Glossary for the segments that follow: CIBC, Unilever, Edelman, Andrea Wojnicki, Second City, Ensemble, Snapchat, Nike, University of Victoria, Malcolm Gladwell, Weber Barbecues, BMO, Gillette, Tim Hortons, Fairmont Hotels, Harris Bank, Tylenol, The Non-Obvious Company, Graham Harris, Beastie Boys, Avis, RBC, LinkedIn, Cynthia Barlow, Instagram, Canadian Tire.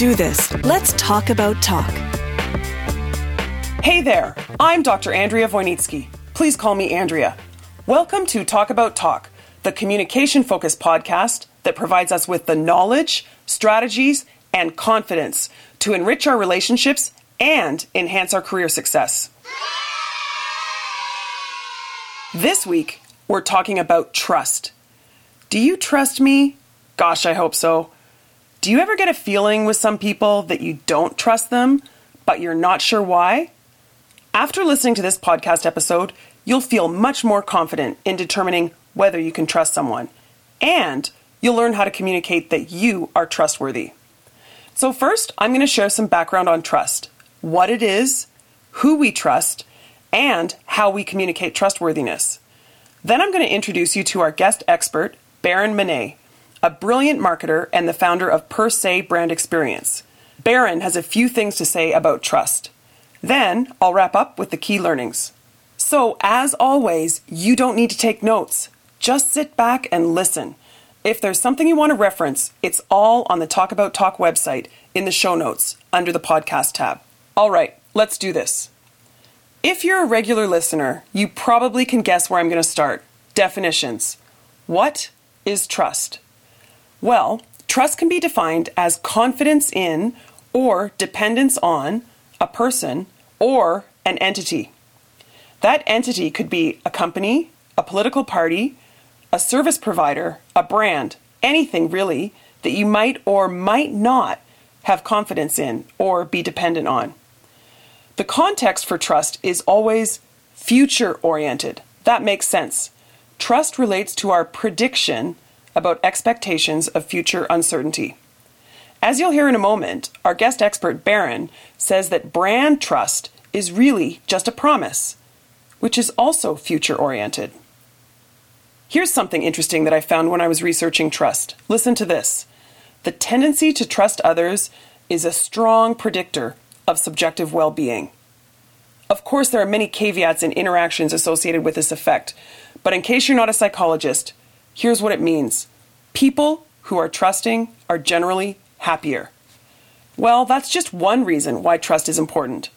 do this. Let's talk about talk. Hey there, I'm Dr. Andrea Wojnicki. Please call me Andrea. Welcome to Talk About Talk, the communication-focused podcast that provides us with the knowledge, strategies, and confidence to enrich our relationships and enhance our career success. This week, we're talking about trust. Do you trust me? Gosh, I hope so. Do you ever get a feeling with some people that you don't trust them, but you're not sure why? After listening to this podcast episode, you'll feel much more confident in determining whether you can trust someone, and you'll learn how to communicate that you are trustworthy. So first, I'm going to share some background on trust, what it is, who we trust, and how we communicate trustworthiness. Then I'm going to introduce you to our guest expert, Barron Manet, a brilliant marketer and the founder of Per Se Brand Experience. Barron has a few things to say about trust. Then I'll wrap up with the key learnings. So as always, you don't need to take notes. Just sit back and listen. If there's something you want to reference, it's all on the Talk About Talk website in the show notes under the podcast tab. All right, let's do this. If you're a regular listener, you probably can guess where I'm going to start. Definitions. What is trust? Well, trust can be defined as confidence in or dependence on a person or an entity. That entity could be a company, a political party, a service provider, a brand, anything really that you might or might not have confidence in or be dependent on. The context for trust is always future-oriented. That makes sense. Trust relates to our prediction about expectations of future uncertainty. As you'll hear in a moment, our guest expert, Barron, says that brand trust is really just a promise, which is also future-oriented. Here's something interesting that I found when I was researching trust. Listen to this. The tendency to trust others is a strong predictor of subjective well-being. Of course, there are many caveats and interactions associated with this effect, but in case you're not a psychologist, here's what it means. People who are trusting are generally happier. Well, that's just one reason why trust is important.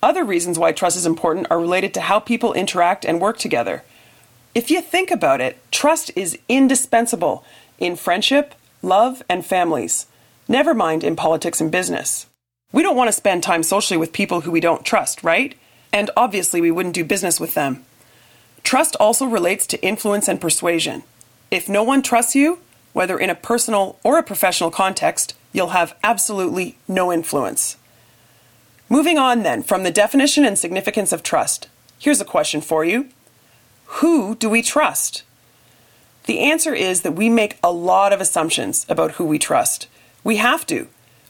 Other reasons why trust is important are related to how people interact and work together. If you think about it, trust is indispensable in friendship, love, and families, never mind in politics and business. We don't want to spend time socially with people who we don't trust, right? And obviously we wouldn't do business with them. Trust also relates to influence and persuasion. If no one trusts you, whether in a personal or a professional context, you'll have absolutely no influence. Moving on then from the definition and significance of trust, here's a question for you. Who do we trust? The answer is that we make a lot of assumptions about who we trust. We have to.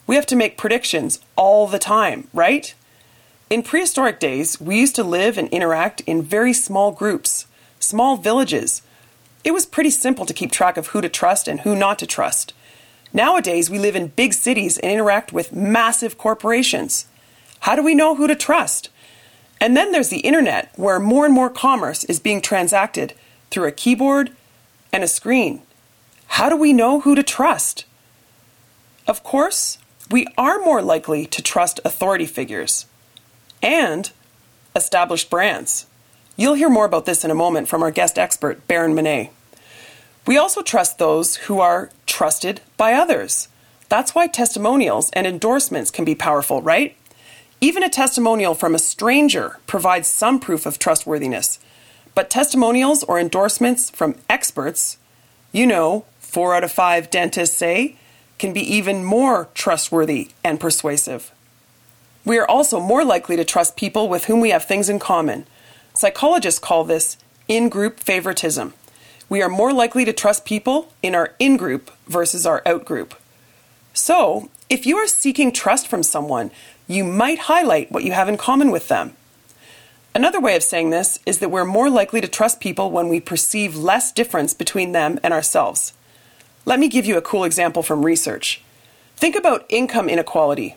We have to make predictions all the time, right? In prehistoric days, we used to live and interact in very small groups, small villages. It was pretty simple to keep track of who to trust and who not to trust. Nowadays, we live in big cities and interact with massive corporations. How do we know who to trust? And then there's the internet, where more and more commerce is being transacted through a keyboard and a screen. How do we know who to trust? Of course, we are more likely to trust authority figures and established brands. You'll hear more about this in a moment from our guest expert, Barron Manet. We also trust those who are trusted by others. That's why testimonials and endorsements can be powerful, right? Even a testimonial from a stranger provides some proof of trustworthiness. But testimonials or endorsements from experts, 4 out of 5 dentists say, can be even more trustworthy and persuasive. We are also more likely to trust people with whom we have things in common. Psychologists call this in-group favoritism. We are more likely to trust people in our in-group versus our out-group. So, if you are seeking trust from someone, you might highlight what you have in common with them. Another way of saying this is that we're more likely to trust people when we perceive less difference between them and ourselves. Let me give you a cool example from research. Think about income inequality.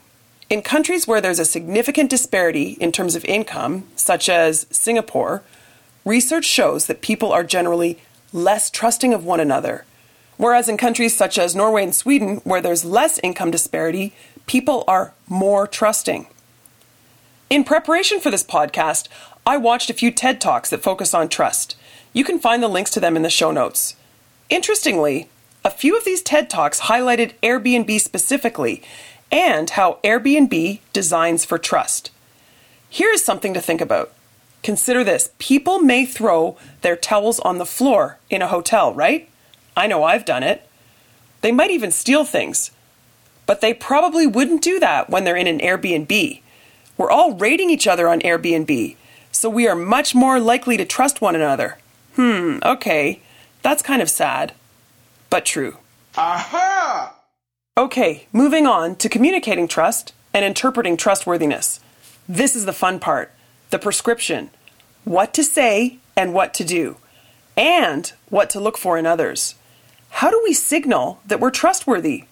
In countries where there's a significant disparity in terms of income, such as Singapore, research shows that people are generally less trusting of one another. Whereas in countries such as Norway and Sweden, where there's less income disparity, people are more trusting. In preparation for this podcast, I watched a few TED Talks that focus on trust. You can find the links to them in the show notes. Interestingly, a few of these TED Talks highlighted Airbnb specifically and how Airbnb designs for trust. Here is something to think about. Consider this. People may throw their towels on the floor in a hotel, right? I know I've done it. They might even steal things, but they probably wouldn't do that when they're in an Airbnb. We're all rating each other on Airbnb, so we are much more likely to trust one another. Okay, that's kind of sad, but true. Aha! Okay, moving on to communicating trust and interpreting trustworthiness. This is the fun part, the prescription, what to say and what to do, and what to look for in others. How do we signal that we're trustworthy?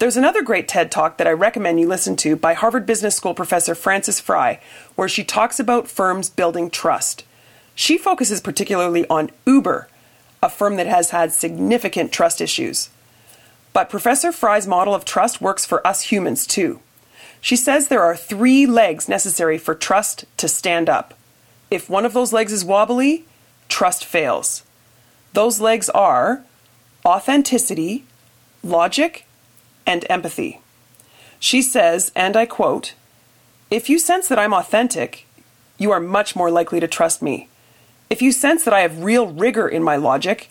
There's another great TED Talk that I recommend you listen to by Harvard Business School professor Frances Frei, where she talks about firms building trust. She focuses particularly on Uber, a firm that has had significant trust issues. But Professor Fry's model of trust works for us humans too. She says there are three legs necessary for trust to stand up. If one of those legs is wobbly, trust fails. Those legs are authenticity, logic, and empathy. She says, and I quote, "If you sense that I'm authentic, you are much more likely to trust me. If you sense that I have real rigor in my logic,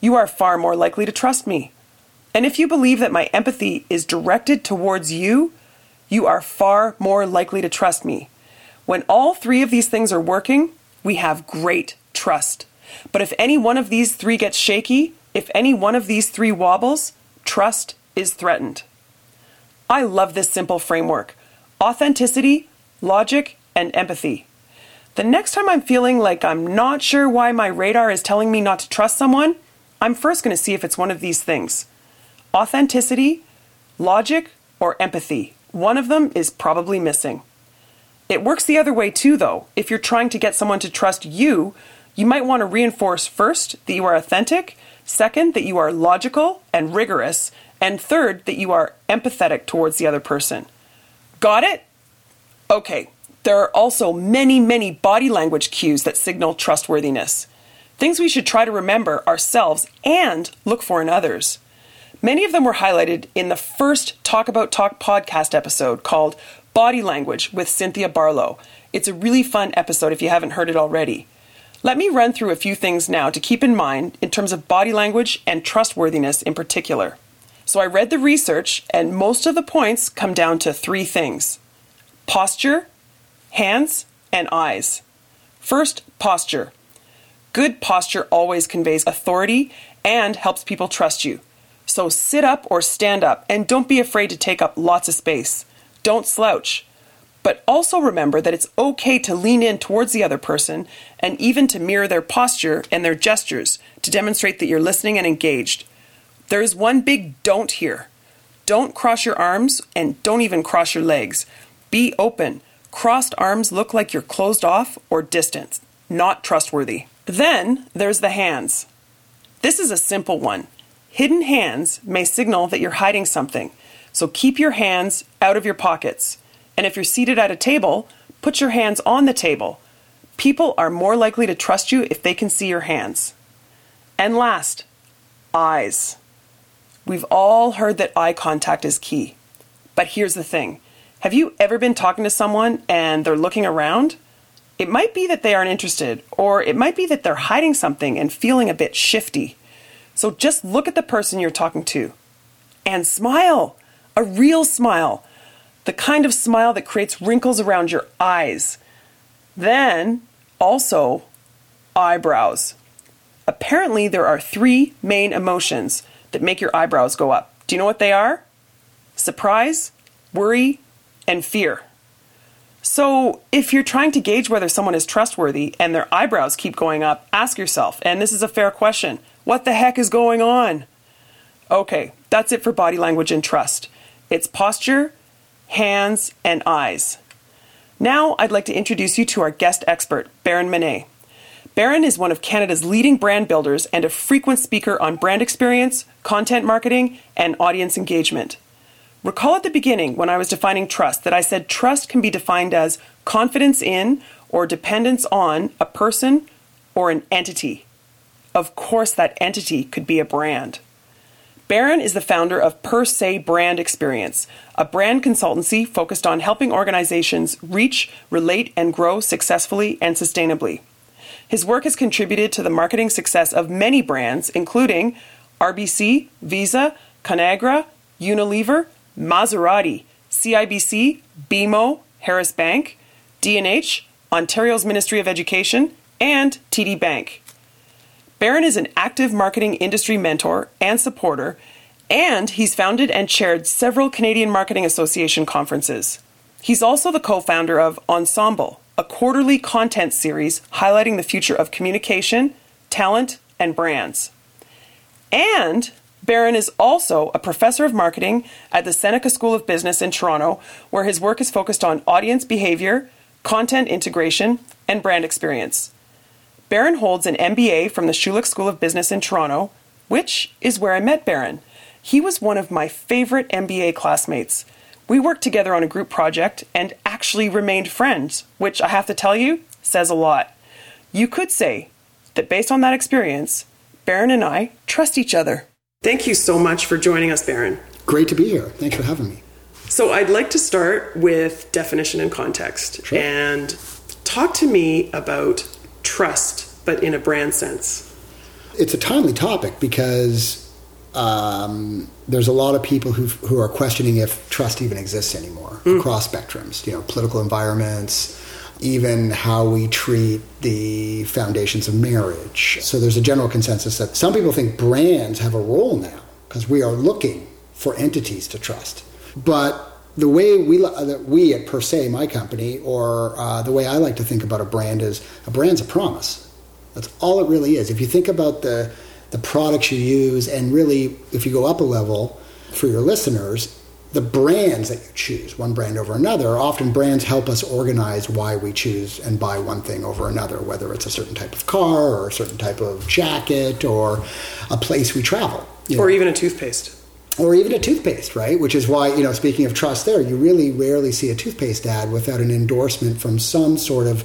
you are far more likely to trust me. And if you believe that my empathy is directed towards you, you are far more likely to trust me." When all three of these things are working, we have great trust. But if any one of these three gets shaky, if any one of these three wobbles, trust is threatened. I love this simple framework: authenticity, logic, and empathy. The next time I'm feeling like I'm not sure why my radar is telling me not to trust someone, I'm first going to see if it's one of these things: authenticity, logic, or empathy. One of them is probably missing. It works the other way too, though. If you're trying to get someone to trust you, you might want to reinforce first that you are authentic, second, that you are logical and rigorous, and third, that you are empathetic towards the other person. Got it? Okay, there are also many body language cues that signal trustworthiness. Things we should try to remember ourselves and look for in others. Many of them were highlighted in the first Talk About Talk podcast episode called Body Language with Cynthia Barlow. It's a really fun episode if you haven't heard it already. Let me run through a few things now to keep in mind in terms of body language and trustworthiness in particular. So I read the research, and most of the points come down to three things: posture, hands, and eyes. First, posture. Good posture always conveys authority and helps people trust you. So sit up or stand up, and don't be afraid to take up lots of space. Don't slouch. But also remember that it's okay to lean in towards the other person and even to mirror their posture and their gestures to demonstrate that you're listening and engaged. There is one big don't here. Don't cross your arms and don't even cross your legs. Be open. Crossed arms look like you're closed off or distant. Not trustworthy. Then there's the hands. This is a simple one. Hidden hands may signal that you're hiding something, so keep your hands out of your pockets. And if you're seated at a table, put your hands on the table. People are more likely to trust you if they can see your hands. And last, eyes. We've all heard that eye contact is key. But here's the thing. Have you ever been talking to someone and they're looking around? It might be that they aren't interested, or it might be that they're hiding something and feeling a bit shifty. So just look at the person you're talking to and smile, a real smile, the kind of smile that creates wrinkles around your eyes. Then also eyebrows. Apparently there are three main emotions that make your eyebrows go up. Do you know what they are? Surprise, worry, and fear. So if you're trying to gauge whether someone is trustworthy and their eyebrows keep going up, ask yourself, and this is a fair question, what the heck is going on? Okay, that's it for body language and trust. It's posture, hands, and eyes. Now I'd like to introduce you to our guest expert, Barron Manet. Barron is one of Canada's leading brand builders and a frequent speaker on brand experience, content marketing, and audience engagement. Recall at the beginning when I was defining trust that I said trust can be defined as confidence in or dependence on a person or an entity. Of course, that entity could be a brand. Barron is the founder of Per Se Brand Experience, a brand consultancy focused on helping organizations reach, relate, and grow successfully and sustainably. His work has contributed to the marketing success of many brands, including RBC, Visa, Conagra, Unilever, Maserati, CIBC, BMO, Harris Bank, D&H, Ontario's Ministry of Education, and TD Bank. Barron is an active marketing industry mentor and supporter, and he's founded and chaired several Canadian Marketing Association conferences. He's also the co-founder of Ensemble, a quarterly content series highlighting the future of communication, talent, and brands. And Barron is also a professor of marketing at the Seneca School of Business in Toronto, where his work is focused on audience behavior, content integration, and brand experience. Barron holds an MBA from the Schulich School of Business in Toronto, which is where I met Barron. He was one of my favorite MBA classmates. We worked together on a group project and actually remained friends, which I have to tell you, says a lot. You could say that based on that experience, Barron and I trust each other. Thank you so much for joining us, Barron. Great to be here. Thanks for having me. So I'd like to start with definition and context. Sure. And talk to me about trust, but in a brand sense. It's a timely topic because there's a lot of people who are questioning if trust even exists anymore across spectrums, political environments, even how we treat the foundations of marriage. So there's a general consensus that some people think brands have a role now because we are looking for entities to trust. But the way we at Per Se, my company, or the way I like to think about a brand is a brand's a promise. That's all it really is. If you think about the products you use, and really, if you go up a level for your listeners, the brands that you choose, one brand over another, often brands help us organize why we choose and buy one thing over another, whether it's a certain type of car or a certain type of jacket or a place we travel. Or even a toothpaste. Or even a toothpaste, right? Which is why, speaking of trust there, you really rarely see a toothpaste ad without an endorsement from some sort of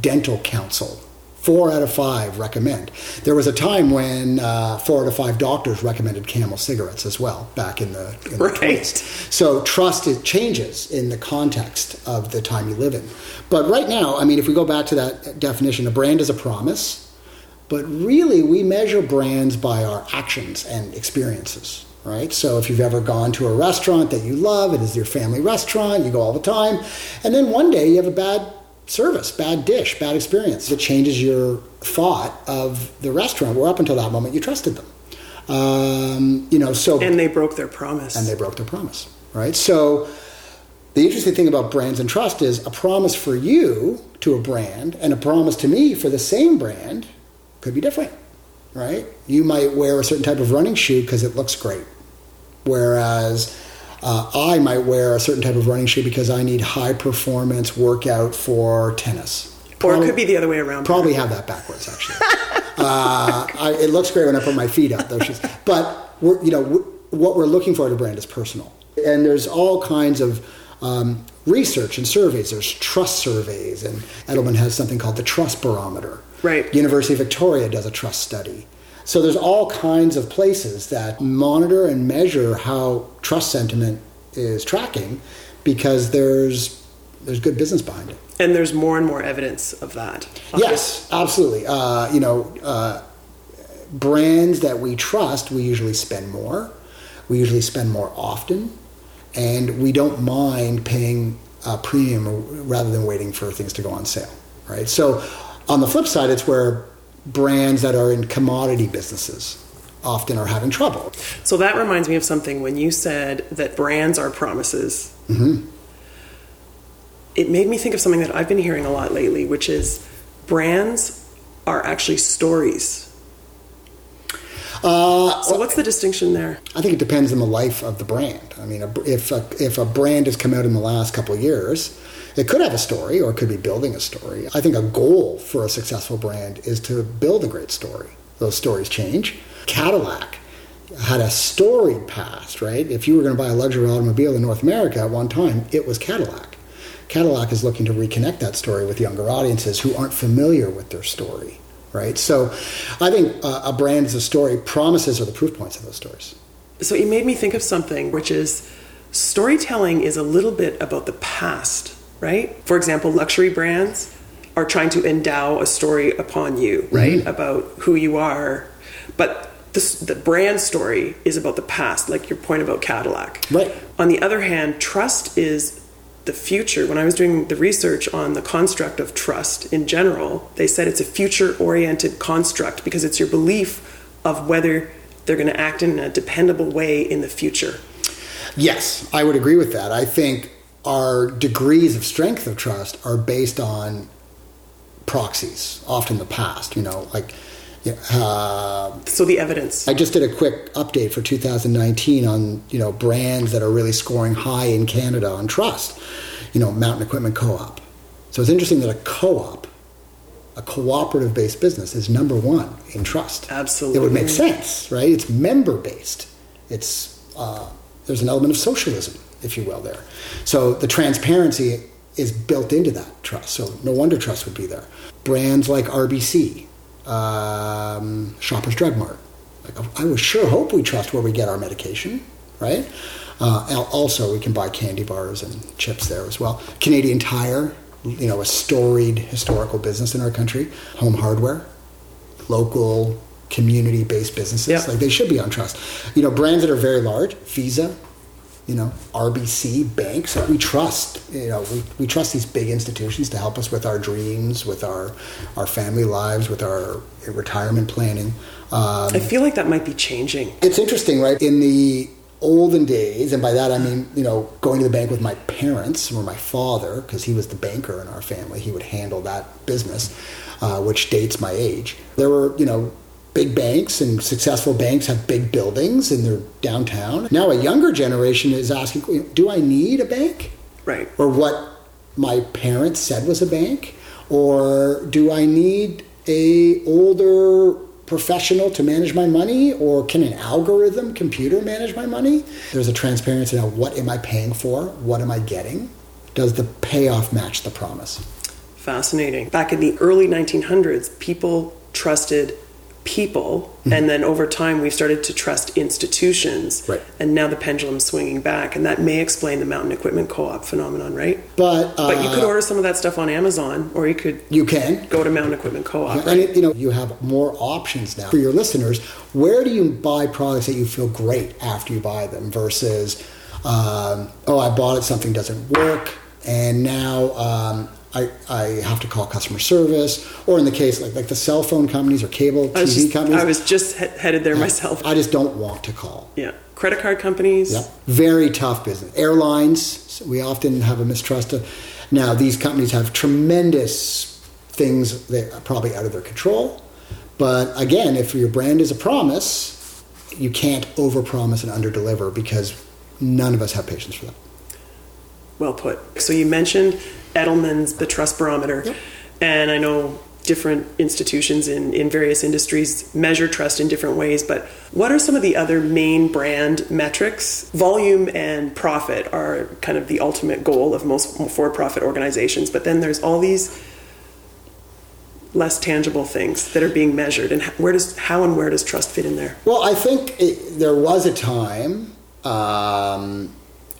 dental council. 4 out of 5 recommend. There was a time when 4 out of 5 doctors recommended Camel cigarettes as well, back in the right. 20s. So trust changes in the context of the time you live in. But right now, if we go back to that definition, a brand is a promise. But really, we measure brands by our actions and experiences. Right? So if you've ever gone to a restaurant that you love, it is your family restaurant, you go all the time, and then one day you have a bad service, bad dish, bad experience. It changes your thought of the restaurant where up until that moment you trusted them. And they broke their promise. Right? So the interesting thing about brands and trust is a promise for you to a brand and a promise to me for the same brand could be different. Right? You might wear a certain type of running shoe because it looks great. Whereas I might wear a certain type of running shoe because I need high-performance workout for tennis. Or it could be the other way around. Probably have that backwards, actually. It looks great when I put my feet up, those shoes. But what we're looking for at a brand is personal. And there's all kinds of research and surveys. There's trust surveys, and Edelman has something called the Trust Barometer. Right. University of Victoria does a trust study. So there's all kinds of places that monitor and measure how trust sentiment is tracking because there's good business behind it. And there's more and more evidence of that. Obviously. Yes, absolutely. Brands that we trust, we usually spend more. We usually spend more often. And we don't mind paying a premium rather than waiting for things to go on sale. Right? So on the flip side, it's where brands that are in commodity businesses often are having trouble. So that reminds me of something when you said that brands are promises. Mm-hmm. It made me think of something that I've been hearing a lot lately, which is brands are actually stories. So what's the distinction there? I think it depends on the life of the brand. If a brand has come out in the last couple of years, it could have a story or it could be building a story. I think a goal for a successful brand is to build a great story. Those stories change. Cadillac had a storied past, right? If you were going to buy a luxury automobile in North America at one time, it was Cadillac. Cadillac is looking to reconnect that story with younger audiences who aren't familiar with their story, right? So I think a brand is a story. Promises are the proof points of those stories. So it made me think of something, which is storytelling is a little bit about the past, right? For example, luxury brands are trying to endow a story upon you, right? Mm-hmm. About who you are. But the brand story is about the past, like your point about Cadillac. Right. On the other hand, trust is the future. When I was doing the research on the construct of trust in general, they said it's a future-oriented construct because it's your belief of whether they're going to act in a dependable way in the future. Yes, I would agree with that. I think our degrees of strength of trust are based on proxies, often the past, you know, like... So the evidence. I just did a quick update for 2019 on, you know, brands that are really scoring high in Canada on trust. You know, Mountain Equipment Co-op. So it's interesting that a co-op, a cooperative-based business, is number one in trust. Absolutely. It would make sense, right? It's member-based. It's there's an element of socialism, if you will, there. So the transparency is built into that trust. So no wonder trust would be there. Brands like RBC. Shoppers Drug Mart. Like, I would sure hope we trust where we get our medication, right? Also, we can buy candy bars and chips there as well. Canadian Tire, you know, a storied historical business in our country. Home Hardware, local community-based businesses. Yep. Like they should be on trust. You know, brands that are very large, Visa, you know, RBC, banks that we trust, you know, we trust these big institutions to help us with our dreams, with our family lives, with our retirement planning. I feel like that might be changing. It's interesting, right? In the olden days, and by that I mean, you know, going to the bank with my parents or my father, because he was the banker in our family, he would handle that business, which dates my age. There were, you know, big banks, and successful banks have big buildings in their downtown. Now a younger generation is asking, do I need a bank? Right. Or what my parents said was a bank? Or do I need a older professional to manage my money? Or can an algorithm computer manage my money? There's a transparency now. What am I paying for? What am I getting? Does the payoff match the promise? Fascinating. Back in the early 1900s, people trusted people, and then over time we've started to trust institutions, right? And now the pendulum's swinging back, and that may explain the Mountain Equipment Co-op phenomenon, right? But you could order some of that stuff on Amazon, or you can go to Mountain Equipment Co-op, right? And you know, you have more options now. For your listeners, where do you buy products that you feel great after you buy them versus I bought it, something doesn't work, and now I have to call customer service, or in the case like the cell phone companies or cable TV companies. I was just headed there myself. I just don't want to call. Yeah. Credit card companies. Yeah. Very tough business. Airlines, we often have a mistrust of. Now, these companies have tremendous things that are probably out of their control. But again, if your brand is a promise, you can't overpromise and underdeliver, because none of us have patience for that. Well put. So you mentioned Edelman's, the Trust Barometer, yep. And I know different institutions in various industries measure trust in different ways, but what are some of the other main brand metrics? Volume and profit are kind of the ultimate goal of most for-profit organizations, but then there's all these less tangible things that are being measured, and where does trust fit in there? Well, I think there was a time...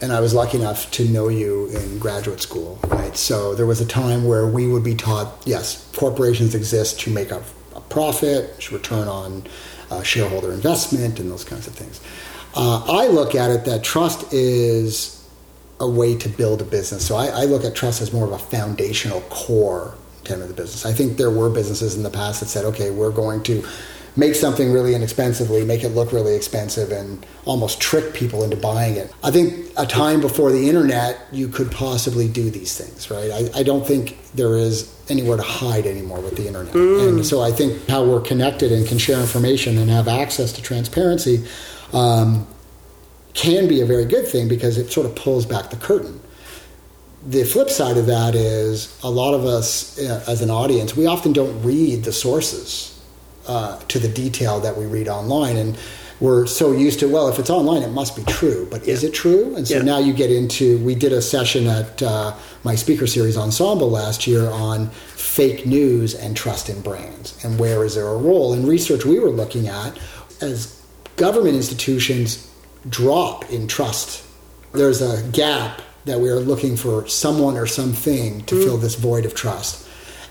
and I was lucky enough to know you in graduate school, right? So there was a time where we would be taught, yes, corporations exist to make a profit, to return on shareholder investment, and those kinds of things. I look at it that trust is a way to build a business. So I look at trust as more of a foundational core tenet of the business. I think there were businesses in the past that said, okay, we're going to make something really inexpensively, make it look really expensive, and almost trick people into buying it. I think a time before the internet, you could possibly do these things, right? I don't think there is anywhere to hide anymore with the internet. And so I think how we're connected and can share information and have access to transparency can be a very good thing, because it sort of pulls back the curtain. The flip side of that is a lot of us as an audience, we often don't read the sources to the detail that we read online, and we're so used to, well, if it's online, it must be true, but is it true? And so now you get into, we did a session at my speaker series Ensemble last year on fake news and trust in brands, and where is there a role? And research we were looking at, as government institutions drop in trust, there's a gap that we are looking for someone or something to fill this void of trust.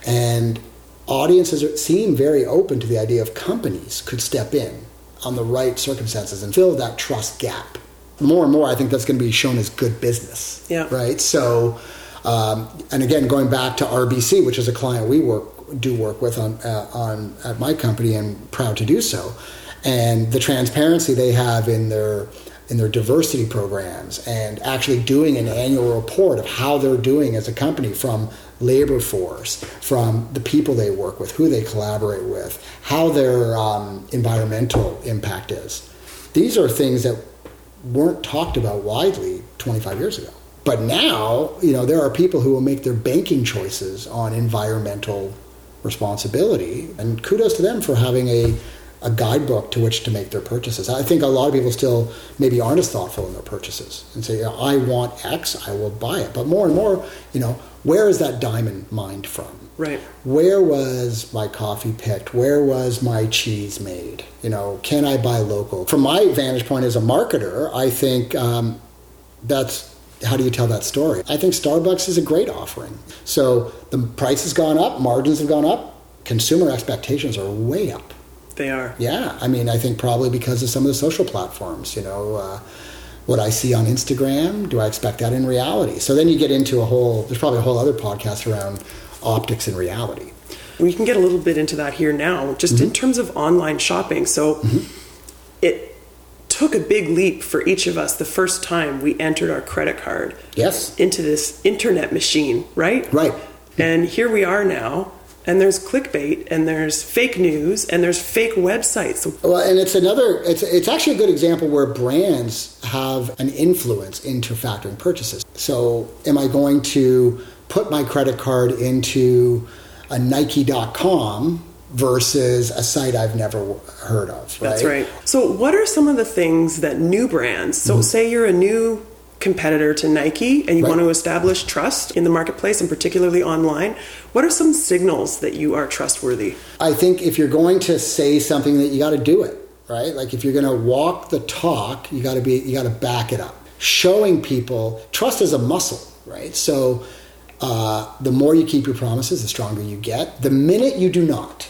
And audiences seem very open to the idea of companies could step in on the right circumstances and fill that trust gap. More and more, I think that's going to be shown as good business. Yeah. Right? So, and again, going back to RBC, which is a client we work with on at my company, and proud to do so. And the transparency they have in their diversity programs, and actually doing an annual report of how they're doing as a company, from labor force, from the people they work with, who they collaborate with, how their environmental impact is. These are things that weren't talked about widely 25 years ago. But now, there are people who will make their banking choices on environmental responsibility, and kudos to them for having a guidebook to which to make their purchases. I think a lot of people still maybe aren't as thoughtful in their purchases and say, I want X, I will buy it. But more and more, where is that diamond mined from? Right. Where was my coffee picked? Where was my cheese made? Can I buy local? From my vantage point as a marketer, I think that's, how do you tell that story? I think Starbucks is a great offering. So the price has gone up, margins have gone up, consumer expectations are way up. They are. Yeah. I mean, I think probably because of some of the social platforms, what I see on Instagram, do I expect that in reality? So then you get into there's probably a whole other podcast around optics and reality. We can get a little bit into that here now, just in terms of online shopping. So it took a big leap for each of us the first time we entered our credit card into this internet machine, right? Right. And here we are now. And there's clickbait, and there's fake news, and there's fake websites. Well, and it's actually a good example where brands have an influence into factoring purchases. So am I going to put my credit card into a Nike.com versus a site I've never heard of, right? That's right. So what are some of the things that new brands, so say you're a new competitor to Nike and you want to establish trust in the marketplace and particularly online, what are some signals that you are trustworthy? I think if you're going to say something, that you got to do it, right? Like if you're going to walk the talk, you got to back it up. Showing people, trust is a muscle, right? So the more you keep your promises, the stronger you get. The minute you do not,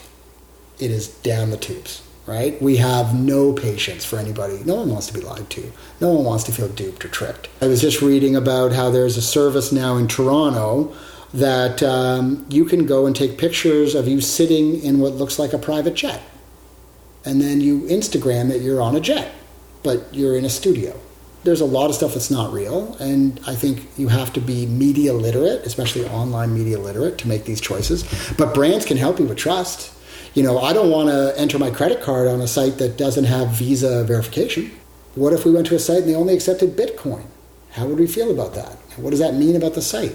it is down the tubes. Right? We have no patience for anybody. No one wants to be lied to. No one wants to feel duped or tricked. I was just reading about how there's a service now in Toronto that you can go and take pictures of you sitting in what looks like a private jet. And then you Instagram that you're on a jet, but you're in a studio. There's a lot of stuff that's not real. And I think you have to be media literate, especially online media literate, to make these choices. But brands can help you with trust. I don't want to enter my credit card on a site that doesn't have Visa verification. What if we went to a site and they only accepted Bitcoin? How would we feel about that? What does that mean about the site?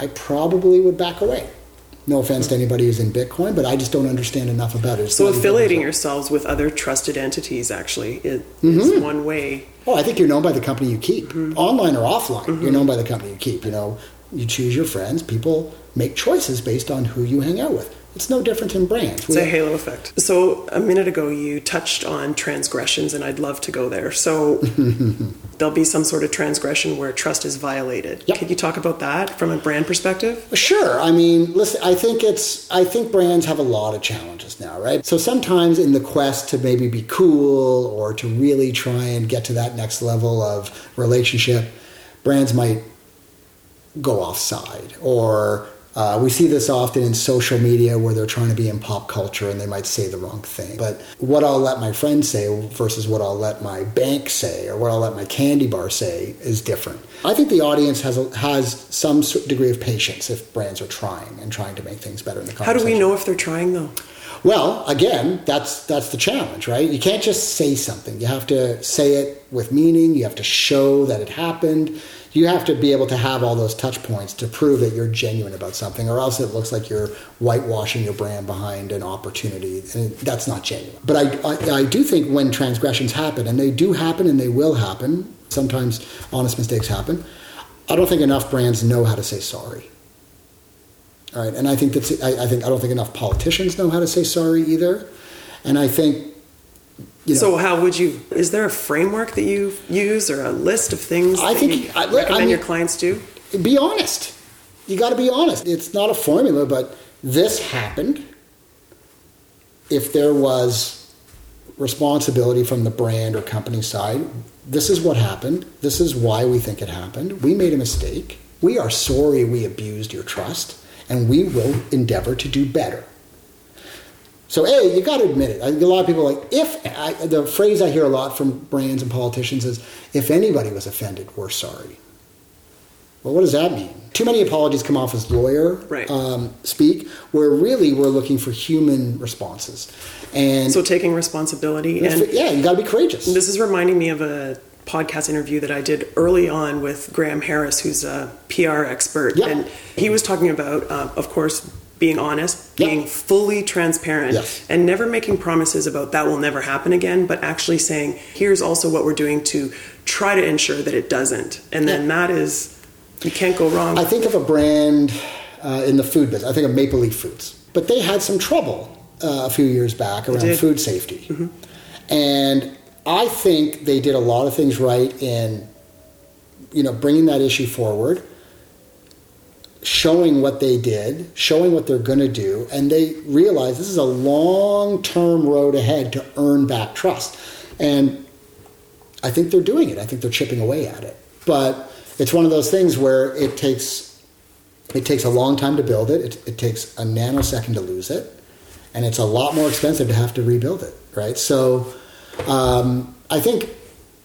I probably would back away. No offense to anybody who's in Bitcoin, but I just don't understand enough about it. So affiliating yourselves with other trusted entities, actually, is one way. Oh, I think you're known by the company you keep. Online or offline, you're known by the company you keep. You choose your friends. People make choices based on who you hang out with. It's no different in brands. It's a halo effect. So a minute ago, you touched on transgressions, and I'd love to go there. So there'll be some sort of transgression where trust is violated. Yep. Can you talk about that from a brand perspective? Sure. I mean, listen, I think brands have a lot of challenges now, right? So sometimes in the quest to maybe be cool or to really try and get to that next level of relationship, brands might go offside, or we see this often in social media where they're trying to be in pop culture and they might say the wrong thing. But what I'll let my friend say versus what I'll let my bank say or what I'll let my candy bar say is different. I think the audience has some degree of patience if brands are trying to make things better in the conversation. How do we know if they're trying, though? Well, again, that's the challenge, right? You can't just say something. You have to say it with meaning. You have to show that it happened. You have to be able to have all those touch points to prove that you're genuine about something, or else it looks like you're whitewashing your brand behind an opportunity, and that's not genuine. But I do think when transgressions happen, and they do happen and they will happen, sometimes honest mistakes happen, I don't think enough brands know how to say sorry. All right, and I think that's I don't think enough politicians know how to say sorry either, and I think. You know, so how would you, is there a framework that you use or a list of things I recommend your clients do? Be honest. You got to be honest. It's not a formula, but this happened. If there was responsibility from the brand or company side, this is what happened. This is why we think it happened. We made a mistake. We are sorry we abused your trust, and we will endeavor to do better. So, A, you got to admit it. I think a lot of people are like, the phrase I hear a lot from brands and politicians is, if anybody was offended, we're sorry. Well, what does that mean? Too many apologies come off as lawyer speak, where really we're looking for human responses. And so taking responsibility. Yeah, you got to be courageous. This is reminding me of a podcast interview that I did early on with Graham Harris, who's a PR expert. Yeah. And he was talking about, of course, being honest, being fully transparent, and never making promises about that will never happen again, but actually saying, here's also what we're doing to try to ensure that it doesn't. And then that is, you can't go wrong. I think of a brand in the food business, I think of Maple Leaf Foods, but they had some trouble a few years back around food safety. Mm-hmm. And I think they did a lot of things right in, you know, bringing that issue forward, showing what they did, showing what they're going to do, and they realize this is a long-term road ahead to earn back trust. And I think they're doing it. I think they're chipping away at it. But it's one of those things where it takes a long time to build it. It takes a nanosecond to lose it. And it's a lot more expensive to have to rebuild it, right? So I think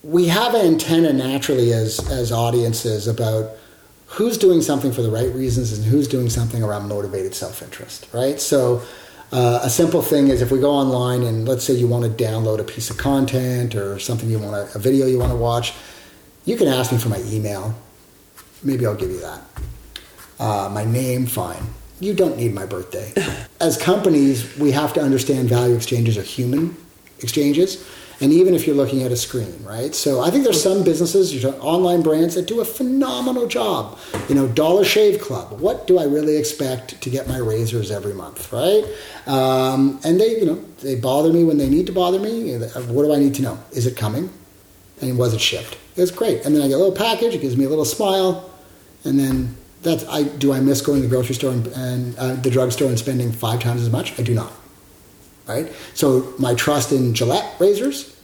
we have an antenna naturally as audiences about who's doing something for the right reasons and who's doing something around motivated self-interest, right? So a simple thing is if we go online and let's say you want to download a piece of content or something a video you want to watch, you can ask me for my email. Maybe I'll give you that. My name, fine. You don't need my birthday. As companies, we have to understand value exchanges are human exchanges. And even if you're looking at a screen, right? So I think there's some businesses, online brands that do a phenomenal job. You know, Dollar Shave Club. What do I really expect to get my razors every month, right? And they bother me when they need to bother me. What do I need to know? Is it coming? And was it shipped? It's great. And then I get a little package. It gives me a little smile. And then do I miss going to the grocery store and the drugstore and spending 5 times as much? I do not. Right? So my trust in Gillette razors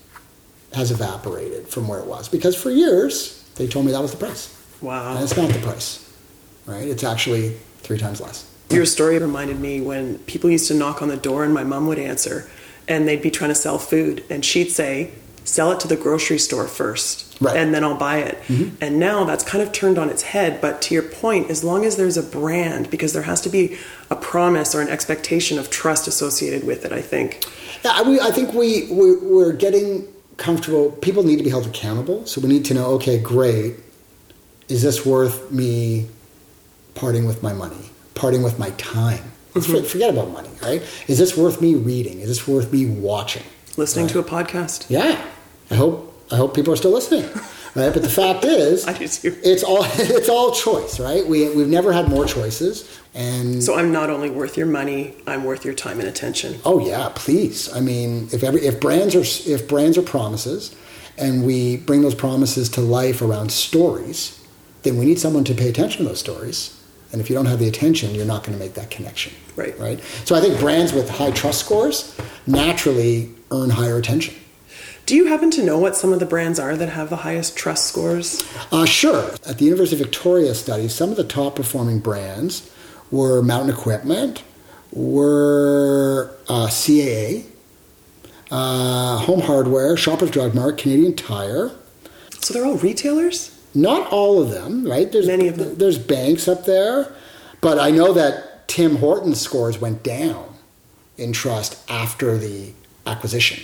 has evaporated from where it was because for years they told me that was the price. Wow. And it's not the price, right? It's actually 3 times less. Your story reminded me when people used to knock on the door and my mom would answer and they'd be trying to sell food and she'd say, sell it to the grocery store first and then I'll buy it. Mm-hmm. And now that's kind of turned on its head. But to your point, as long as there's a brand, because there has to be a promise or an expectation of trust associated with it, I think. Yeah, I think we're getting comfortable. People need to be held accountable. So we need to know, okay, great. Is this worth me parting with my money, parting with my time? Mm-hmm. Forget about money, right? Is this worth me reading? Is this worth me watching? Listening to a podcast? Yeah. I hope people are still listening, right? But the fact is, I do too. It's all choice, right? We've never had more choices, and so I'm not only worth your money, I'm worth your time and attention. Oh yeah, please. I mean, if brands are promises, and we bring those promises to life around stories, then we need someone to pay attention to those stories. And if you don't have the attention, you're not going to make that connection, right? So I think brands with high trust scores naturally earn higher attention. Do you happen to know what some of the brands are that have the highest trust scores? Sure. At the University of Victoria study, some of the top performing brands were Mountain Equipment, were CAA, Home Hardware, Shoppers Drug Mart, Canadian Tire. So they're all retailers? Not all of them, right? There's many of them. There's banks up there, but I know that Tim Horton's scores went down in trust after the acquisition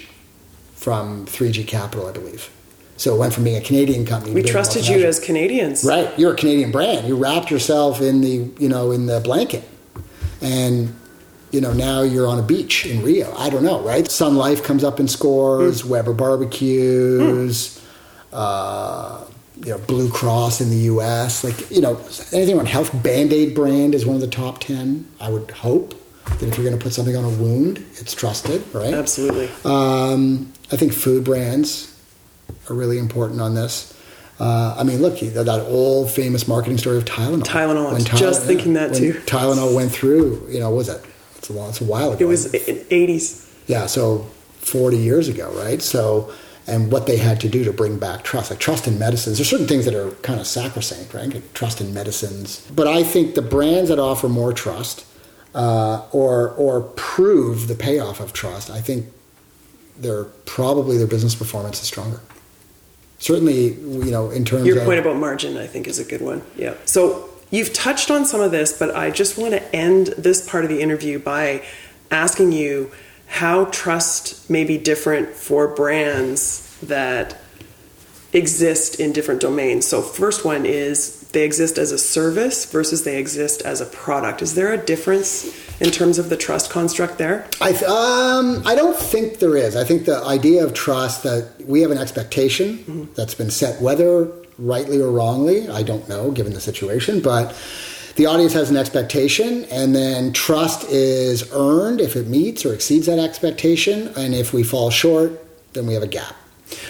from 3G Capital, I believe. So it went from being a Canadian company. We trusted you as Canadians. Right. You're a Canadian brand. You wrapped yourself in the, you know, in the blanket. And, you know, now you're on a beach in Rio. I don't know, right? Sun Life comes up and scores, Weber Barbecues, you know, Blue Cross in the U.S. Like, you know, anything on health. Band-Aid brand is one of the top 10, I would hope. That if you're going to put something on a wound, it's trusted, right? Absolutely. I think food brands are really important on this. I mean, look, that old famous marketing story of Tylenol. Tylenol. I was just thinking that too. Tylenol went through, you know, what was it? It's a while ago. It was in the 80s. Yeah, so 40 years ago, right? So, and what they had to do to bring back trust, like trust in medicines. There's certain things that are kind of sacrosanct, right? Like trust in medicines. But I think the brands that offer more trust or prove the payoff of trust, I think they're probably their business performance is stronger. Certainly, you know, in terms of... Your point about margin, I think, is a good one. Yeah. So you've touched on some of this, but I just want to end this part of the interview by asking you how trust may be different for brands that exist in different domains. So first one is they exist as a service versus they exist as a product. Is there a difference in terms of the trust construct there? I don't think there is. I think the idea of trust that we have an expectation that's been set, whether rightly or wrongly, I don't know, given the situation, but the audience has an expectation, and then trust is earned if it meets or exceeds that expectation, and if we fall short, then we have a gap.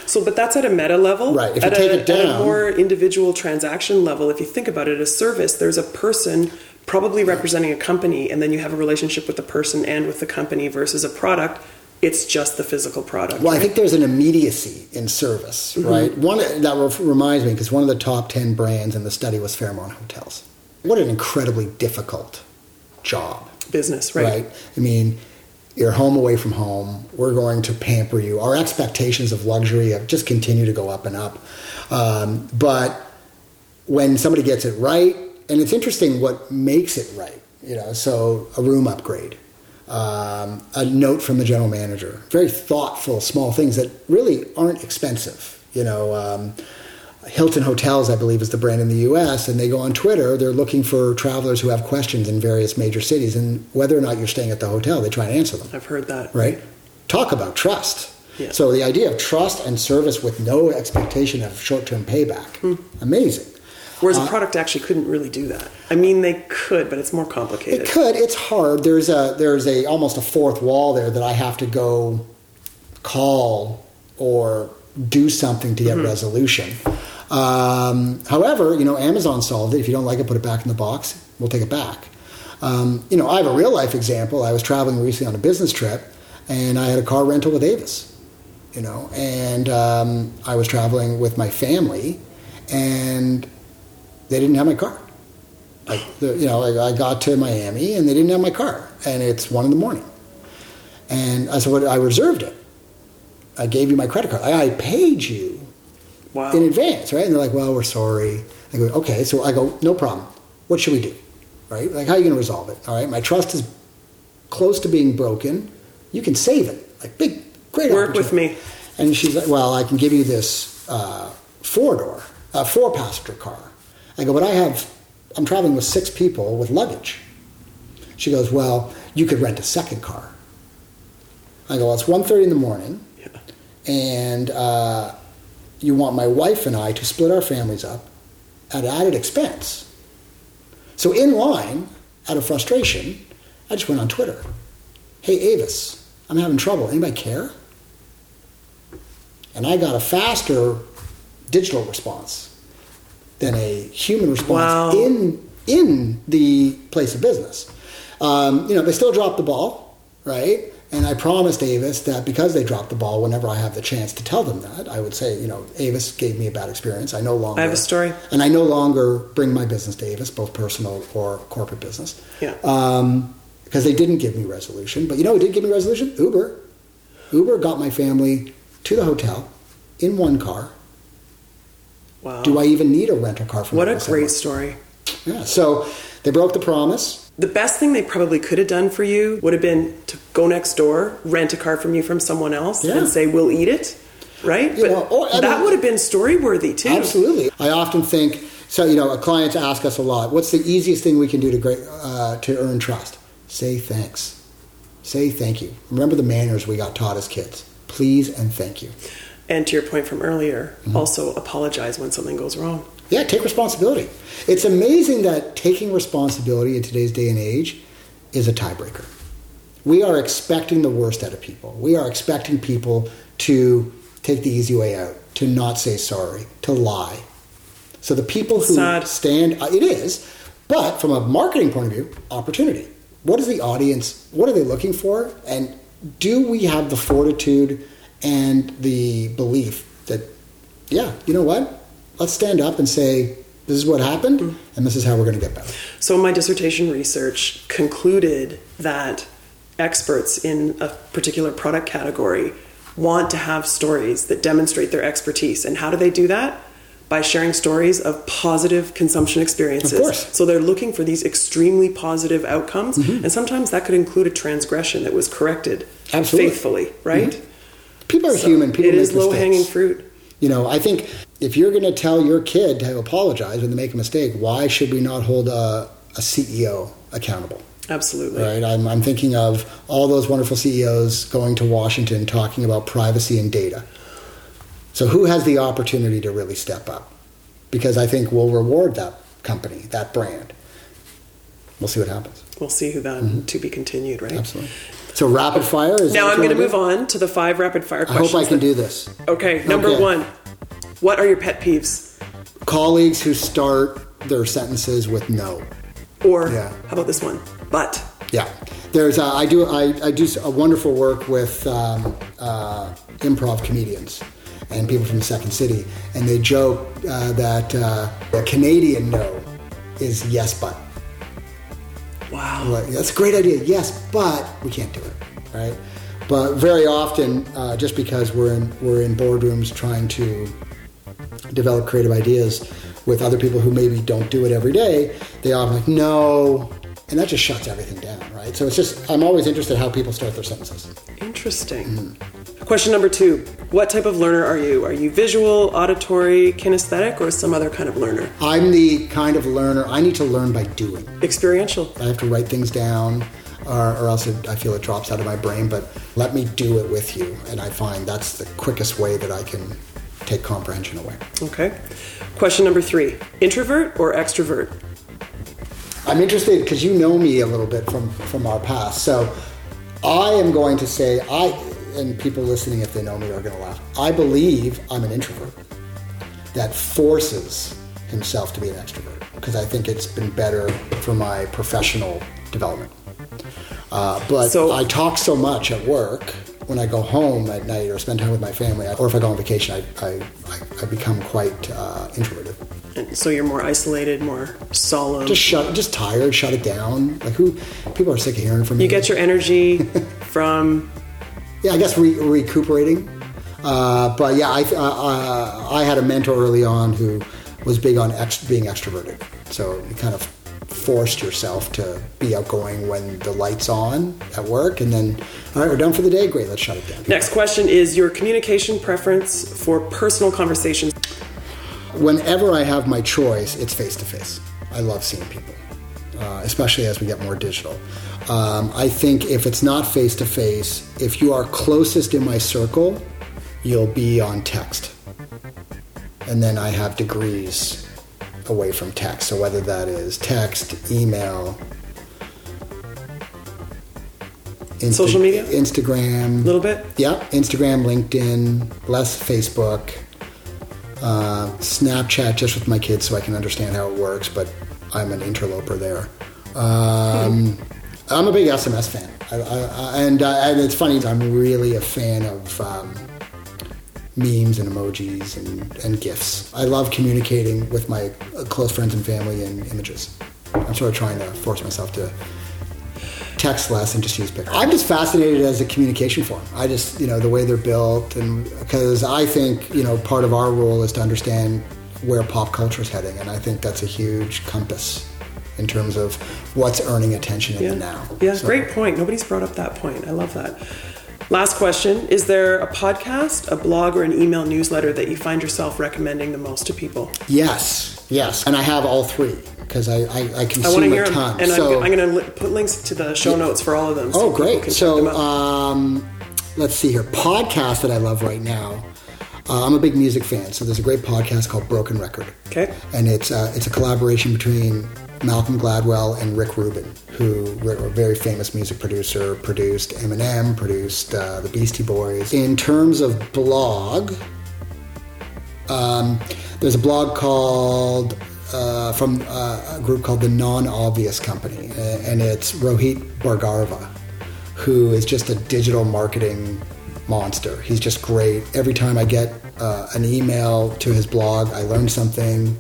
So, but that's at a meta level. Right. If you take it down. At a more individual transaction level, if you think about it, a service, there's a person probably representing a company, and then you have a relationship with the person and with the company versus a product. It's just the physical product. Well, right? I think there's an immediacy in service, right? One that reminds me, because one of the top 10 brands in the study was Fairmont Hotels. What an incredibly difficult job. Business, right? I mean... You're home away from home. We're going to pamper you. Our expectations of luxury have just continue to go up and up. But when somebody gets it right, and it's interesting what makes it right, you know, so a room upgrade, a note from the general manager, very thoughtful, small things that really aren't expensive. You know, Hilton Hotels, I believe, is the brand in the U.S., and they go on Twitter. They're looking for travelers who have questions in various major cities, and whether or not you're staying at the hotel, they try and answer them. I've heard that. Right? Talk about trust. Yeah. So the idea of trust and service with no expectation of short-term payback, amazing. Whereas a product actually couldn't really do that. I mean, they could, but it's more complicated. It could. It's hard. There's almost a fourth wall there that I have to go call or do something to get resolution. However, you know, Amazon solved it. If you don't like it, put it back in the box. We'll take it back. You know, I have a real life example. I was traveling recently on a business trip, and I had a car rental with Avis, you know, and I was traveling with my family, and they didn't have my car. I got to Miami, and they didn't have my car, and it's 1 a.m. And I said, well, I reserved it. I gave you my credit card. I paid you. Wow. In advance, right? And they're like, well, we're sorry. I go, okay. So I go, no problem. What should we do? Right? Like, how are you going to resolve it? All right. My trust is close to being broken. You can save it. Like, big, great opportunity. Work with me. And she's like, well, I can give you this 4-passenger car. I go, but I'm traveling with 6 people with luggage. She goes, well, you could rent a second car. I go, well, it's 1:30 a.m. Yeah. And, you want my wife and I to split our families up at added expense. So in line, out of frustration, I just went on Twitter. Hey, Avis, I'm having trouble. Anybody care? And I got a faster digital response than a human response. Wow. in the place of business. You know, they still dropped the ball, right? And I promised Avis that because they dropped the ball, whenever I have the chance to tell them that, I would say, you know, Avis gave me a bad experience. I have a story. And I no longer bring my business to Avis, both personal or corporate business. Yeah. Because they didn't give me resolution. But you know who did give me resolution? Uber. Uber got my family to the hotel in one car. Wow. Do I even need a rental car from What a great story. Yeah. So they broke the promise. The best thing they probably could have done for you would have been to go next door, rent a car from you from someone else, and say, we'll eat it. right? But that would have been story worthy too. Absolutely. I often think, so, you know, clients ask us a lot, what's the easiest thing we can do to earn trust? Say thanks. Say thank you. Remember the manners we got taught as kids. Please and thank you. And to your point from earlier, also apologize when something goes wrong. Yeah, take responsibility. It's amazing that taking responsibility in today's day and age is a tiebreaker. We are expecting the worst out of people. We are expecting people to take the easy way out, to not say sorry, to lie. So the people who stand... It is, but from a marketing point of view, opportunity. What is the audience? What are they looking for? And do we have the fortitude and the belief that, yeah, you know what? Let's stand up and say, this is what happened, and this is how we're going to get better. So my dissertation research concluded that experts in a particular product category want to have stories that demonstrate their expertise. And how do they do that? By sharing stories of positive consumption experiences. Of course. So they're looking for these extremely positive outcomes. Mm-hmm. And sometimes that could include a transgression that was corrected faithfully, right? Mm-hmm. People are human. People make mistakes. It is low-hanging fruit. You know, I think if you're going to tell your kid to apologize when they make a mistake, why should we not hold a CEO accountable? Absolutely. Right? I'm thinking of all those wonderful CEOs going to Washington talking about privacy and data. So who has the opportunity to really step up? Because I think we'll reward that company, that brand. We'll see what happens. We'll see who that to be continued, right? Absolutely. So rapid fire is... Now I'm going to move on to the 5 rapid fire questions. I hope I can do this. Okay, number 1. What are your pet peeves? Colleagues who start their sentences with no. Or, how about this one? But. Yeah. There's I do a wonderful work with improv comedians and people from the Second City, and they joke that a Canadian no is yes, but. Wow. Like, that's a great idea. Yes, but we can't do it, right? But very often, just because we're in boardrooms trying to develop creative ideas with other people who maybe don't do it every day, they often like, no, and that just shuts everything down, right? So it's just, I'm always interested in how people start their sentences. Interesting. Question number 2, what type of learner are you? Are you visual, auditory, kinesthetic, or some other kind of learner? I'm the kind of learner, I need to learn by doing. Experiential. I have to write things down, or else I feel it drops out of my brain, but let me do it with you. And I find that's the quickest way that I can take comprehension away. Okay. Question number 3, introvert or extrovert? I'm interested because you know me a little bit from our past. So I am going to say, and people listening, if they know me, are going to laugh. I believe I'm an introvert that forces himself to be an extrovert because I think it's been better for my professional development. But I talk so much at work, when I go home at night or spend time with my family, or if I go on vacation, I become quite introverted. And so you're more isolated, more solemn. Just tired, shut it down. Like people are sick of hearing from me. You get your energy from... Yeah, I guess recuperating. I had a mentor early on who was big on being extroverted. So you kind of forced yourself to be outgoing when the light's on at work. And then, all right, we're done for the day. Great, let's shut it down. Next question is your communication preference for personal conversations. Whenever I have my choice, it's face-to-face. I love seeing people, especially as we get more digital. I think if it's not face-to-face, if you are closest in my circle, you'll be on text. And then I have degrees away from text. So whether that is text, email, social media, Instagram. A little bit? Yeah, Instagram, LinkedIn, less Facebook, Snapchat just with my kids so I can understand how it works, but I'm an interloper there. I'm a big SMS fan, and it's funny. I'm really a fan of memes and emojis and GIFs. I love communicating with my close friends and family in images. I'm sort of trying to force myself to text less and just use pictures. I'm just fascinated as a communication form. I just, the way they're built, and because I think, part of our role is to understand where pop culture is heading, and I think that's a huge compass in terms of what's earning attention in the now. Yeah, so. Great point. Nobody's brought up that point. I love that. Last question, is there a podcast, a blog, or an email newsletter that you find yourself recommending the most to people? Yes. And I have all three because I consume a ton. And so, I'm going to put links to the show notes for all of them. So great. So let's see here. Podcast that I love right now. I'm a big music fan. So there's a great podcast called Broken Record. Okay. And it's a collaboration between Malcolm Gladwell and Rick Rubin, who were a very famous music producer, produced Eminem, produced the Beastie Boys. In terms of blog, there's a blog called from a group called The Non-Obvious Company, and it's Rohit Bhargava, who is just a digital marketing monster. He's just great. Every time I get an email to his blog, I learn something.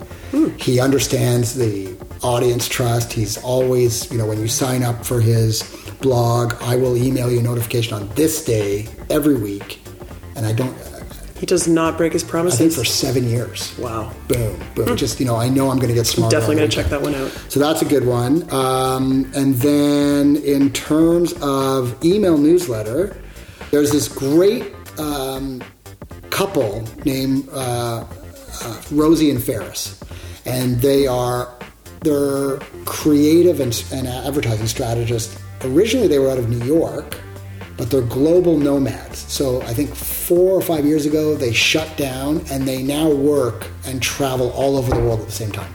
He understands the audience trust. He's always, when you sign up for his blog, I will email you a notification on this day every week. And I don't... He does not break his promises? I think for 7 years. Wow. Boom. Just, I know I'm going to get smarter. Definitely going to check that one out. So that's a good one. And then in terms of email newsletter, there's this great couple named Rosie and Ferris. And they're creative and advertising strategists. Originally, they were out of New York, but they're global nomads. So I think 4 or 5 years ago, they shut down, and they now work and travel all over the world at the same time.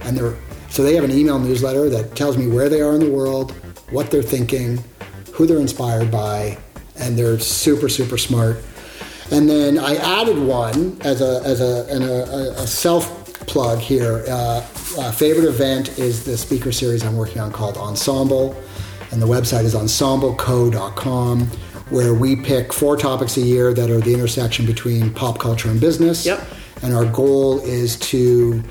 And they have an email newsletter that tells me where they are in the world, what they're thinking, who they're inspired by, and they're super, super smart. And then I added one as a self plug here. A favorite event is the speaker series I'm working on called Ensemble, and the website is ensembleco.com, where we pick 4 topics a year that are the intersection between pop culture and business. Yep. And our goal is to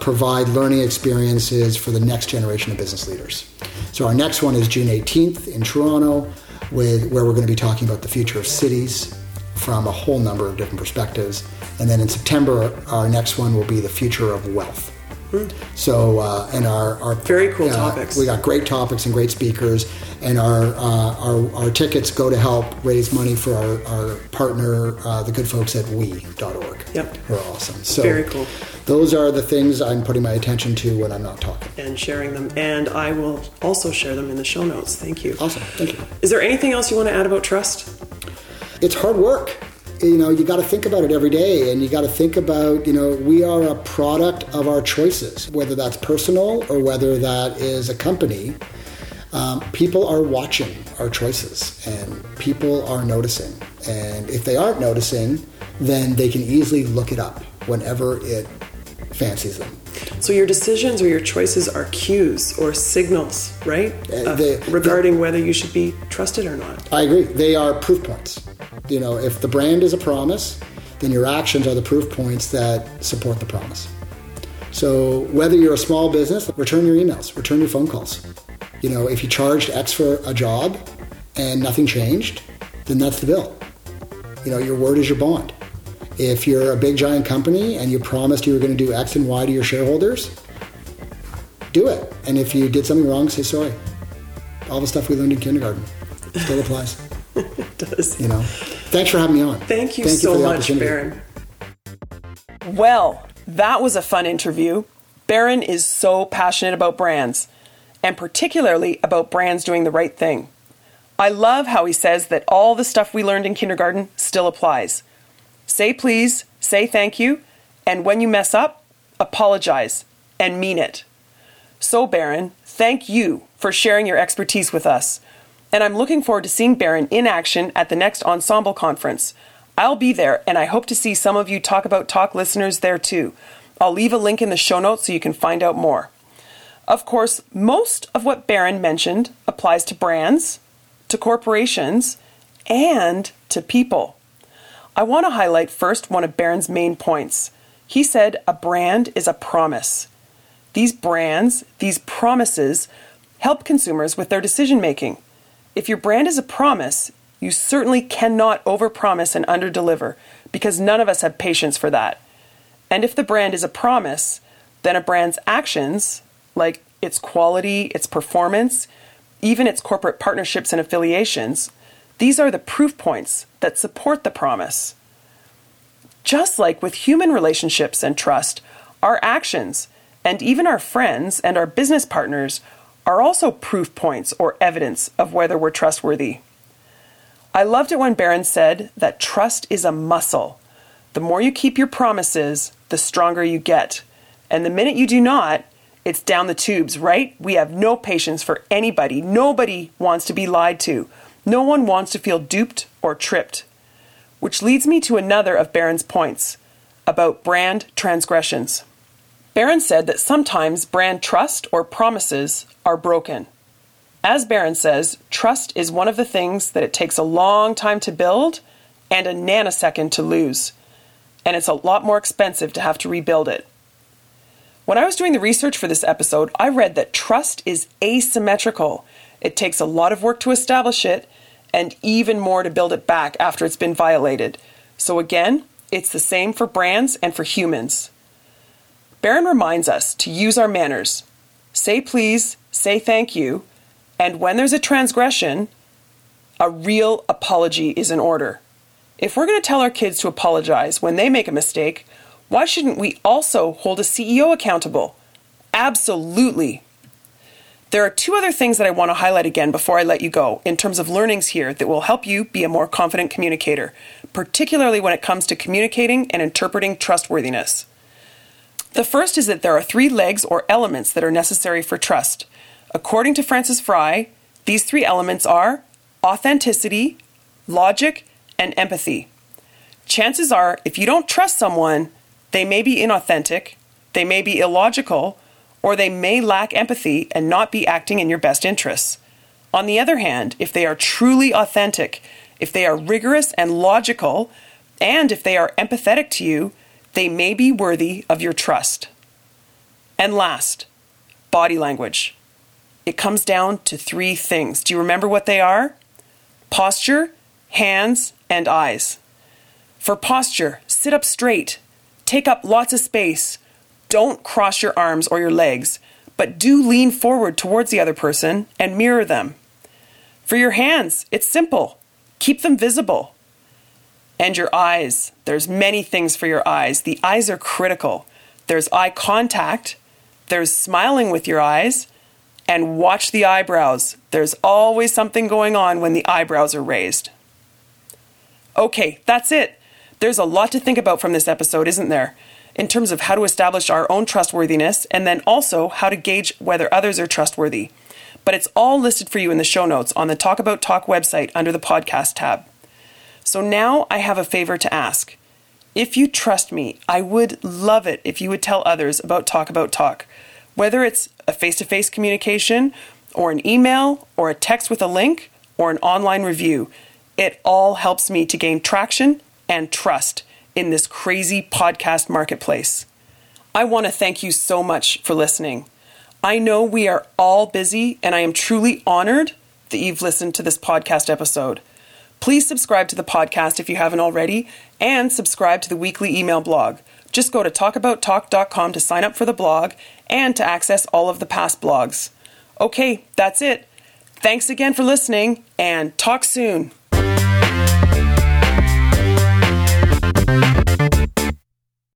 provide learning experiences for the next generation of business leaders. So our next one is June 18th in Toronto, where we're going to be talking about the future of cities from a whole number of different perspectives. And then in September, our next one will be the future of wealth. So, and our very cool topics. We got great topics and great speakers, and our tickets go to help raise money for our partner, the good folks at we.org. Yep. Who are awesome. So very cool. Those are the things I'm putting my attention to when I'm not talking. And sharing them. And I will also share them in the show notes. Thank you. Awesome. Thank you. Is there anything else you want to add about trust? It's hard work. You got to think about it every day, and you got to think about, we are a product of our choices, whether that's personal or whether that is a company. People are watching our choices, and people are noticing. And if they aren't noticing, then they can easily look it up whenever it fancies them. So your decisions or your choices are cues or signals, right? Regarding whether you should be trusted or not. I agree. They are proof points. If the brand is a promise, then your actions are the proof points that support the promise. So whether you're a small business, return your emails, return your phone calls. If you charged X for a job and nothing changed, then that's the bill. Your word is your bond. If you're a big giant company and you promised you were going to do X and Y to your shareholders, do it. And if you did something wrong, say sorry. All the stuff we learned in kindergarten still applies. It does. Thanks for having me on. Thank you so much, Barron. Well, that was a fun interview. Barron is so passionate about brands, and particularly about brands doing the right thing. I love how he says that all the stuff we learned in kindergarten still applies. Say please, say thank you, and when you mess up, apologize and mean it. So Barron, thank you for sharing your expertise with us. And I'm looking forward to seeing Barron in action at the next Ensemble conference. I'll be there, and I hope to see some of you Talk About Talk listeners there too. I'll leave a link in the show notes so you can find out more. Of course, most of what Barron mentioned applies to brands, to corporations, and to people. I want to highlight first one of Barron's main points. He said a brand is a promise. These brands, these promises, help consumers with their decision making. If your brand is a promise, you certainly cannot overpromise and underdeliver, because none of us have patience for that. And if the brand is a promise, then a brand's actions, like its quality, its performance, even its corporate partnerships and affiliations, These are the proof points that support the promise. Just like with human relationships and trust, our actions and even our friends and our business partners are also proof points or evidence of whether we're trustworthy. I loved it when Barron said that trust is a muscle. The more you keep your promises, the stronger you get. And the minute you do not, it's down the tubes, right? We have no patience for anybody. Nobody wants to be lied to. No one wants to feel duped or tripped. Which leads me to another of Barron's points about brand transgressions. Barron said that sometimes brand trust or promises are broken. As Barron says, trust is one of the things that it takes a long time to build and a nanosecond to lose. And it's a lot more expensive to have to rebuild it. When I was doing the research for this episode, I read that trust is asymmetrical. It takes a lot of work to establish it and even more to build it back after it's been violated. So again, it's the same for brands and for humans. Barron reminds us to use our manners. Say please, say thank you, and when there's a transgression, a real apology is in order. If we're going to tell our kids to apologize when they make a mistake, why shouldn't we also hold a CEO accountable? Absolutely. There are two other things that I want to highlight again before I let you go in terms of learnings here that will help you be a more confident communicator, particularly when it comes to communicating and interpreting trustworthiness. The first is that there are three legs or elements that are necessary for trust. According to Frances Frei, these three elements are authenticity, logic, and empathy. Chances are, if you don't trust someone, they may be inauthentic, they may be illogical, or they may lack empathy and not be acting in your best interests. On the other hand, if they are truly authentic, if they are rigorous and logical, and if they are empathetic to you, they may be worthy of your trust. And last, body language. It comes down to three things. Do you remember what they are? Posture, hands, and eyes. For posture, sit up straight, take up lots of space, don't cross your arms or your legs, but do lean forward towards the other person and mirror them. For your hands, it's simple. Keep them visible. And your eyes, there's many things for your eyes. The eyes are critical. There's eye contact, there's smiling with your eyes, and watch the eyebrows. There's always something going on when the eyebrows are raised. Okay, that's it. There's a lot to think about from this episode, isn't there? In terms of how to establish our own trustworthiness and then also how to gauge whether others are trustworthy. But it's all listed for you in the show notes on the Talk About Talk website under the podcast tab. So now I have a favor to ask. If you trust me, I would love it if you would tell others about Talk About Talk. Whether it's a face-to-face communication or an email or a text with a link or an online review, it all helps me to gain traction and trust in this crazy podcast marketplace. I want to thank you so much for listening. I know we are all busy, and I am truly honored that you've listened to this podcast episode. Please subscribe to the podcast if you haven't already, and subscribe to the weekly email blog. Just go to talkabouttalk.com to sign up for the blog and to access all of the past blogs. Okay, that's it. Thanks again for listening, and talk soon.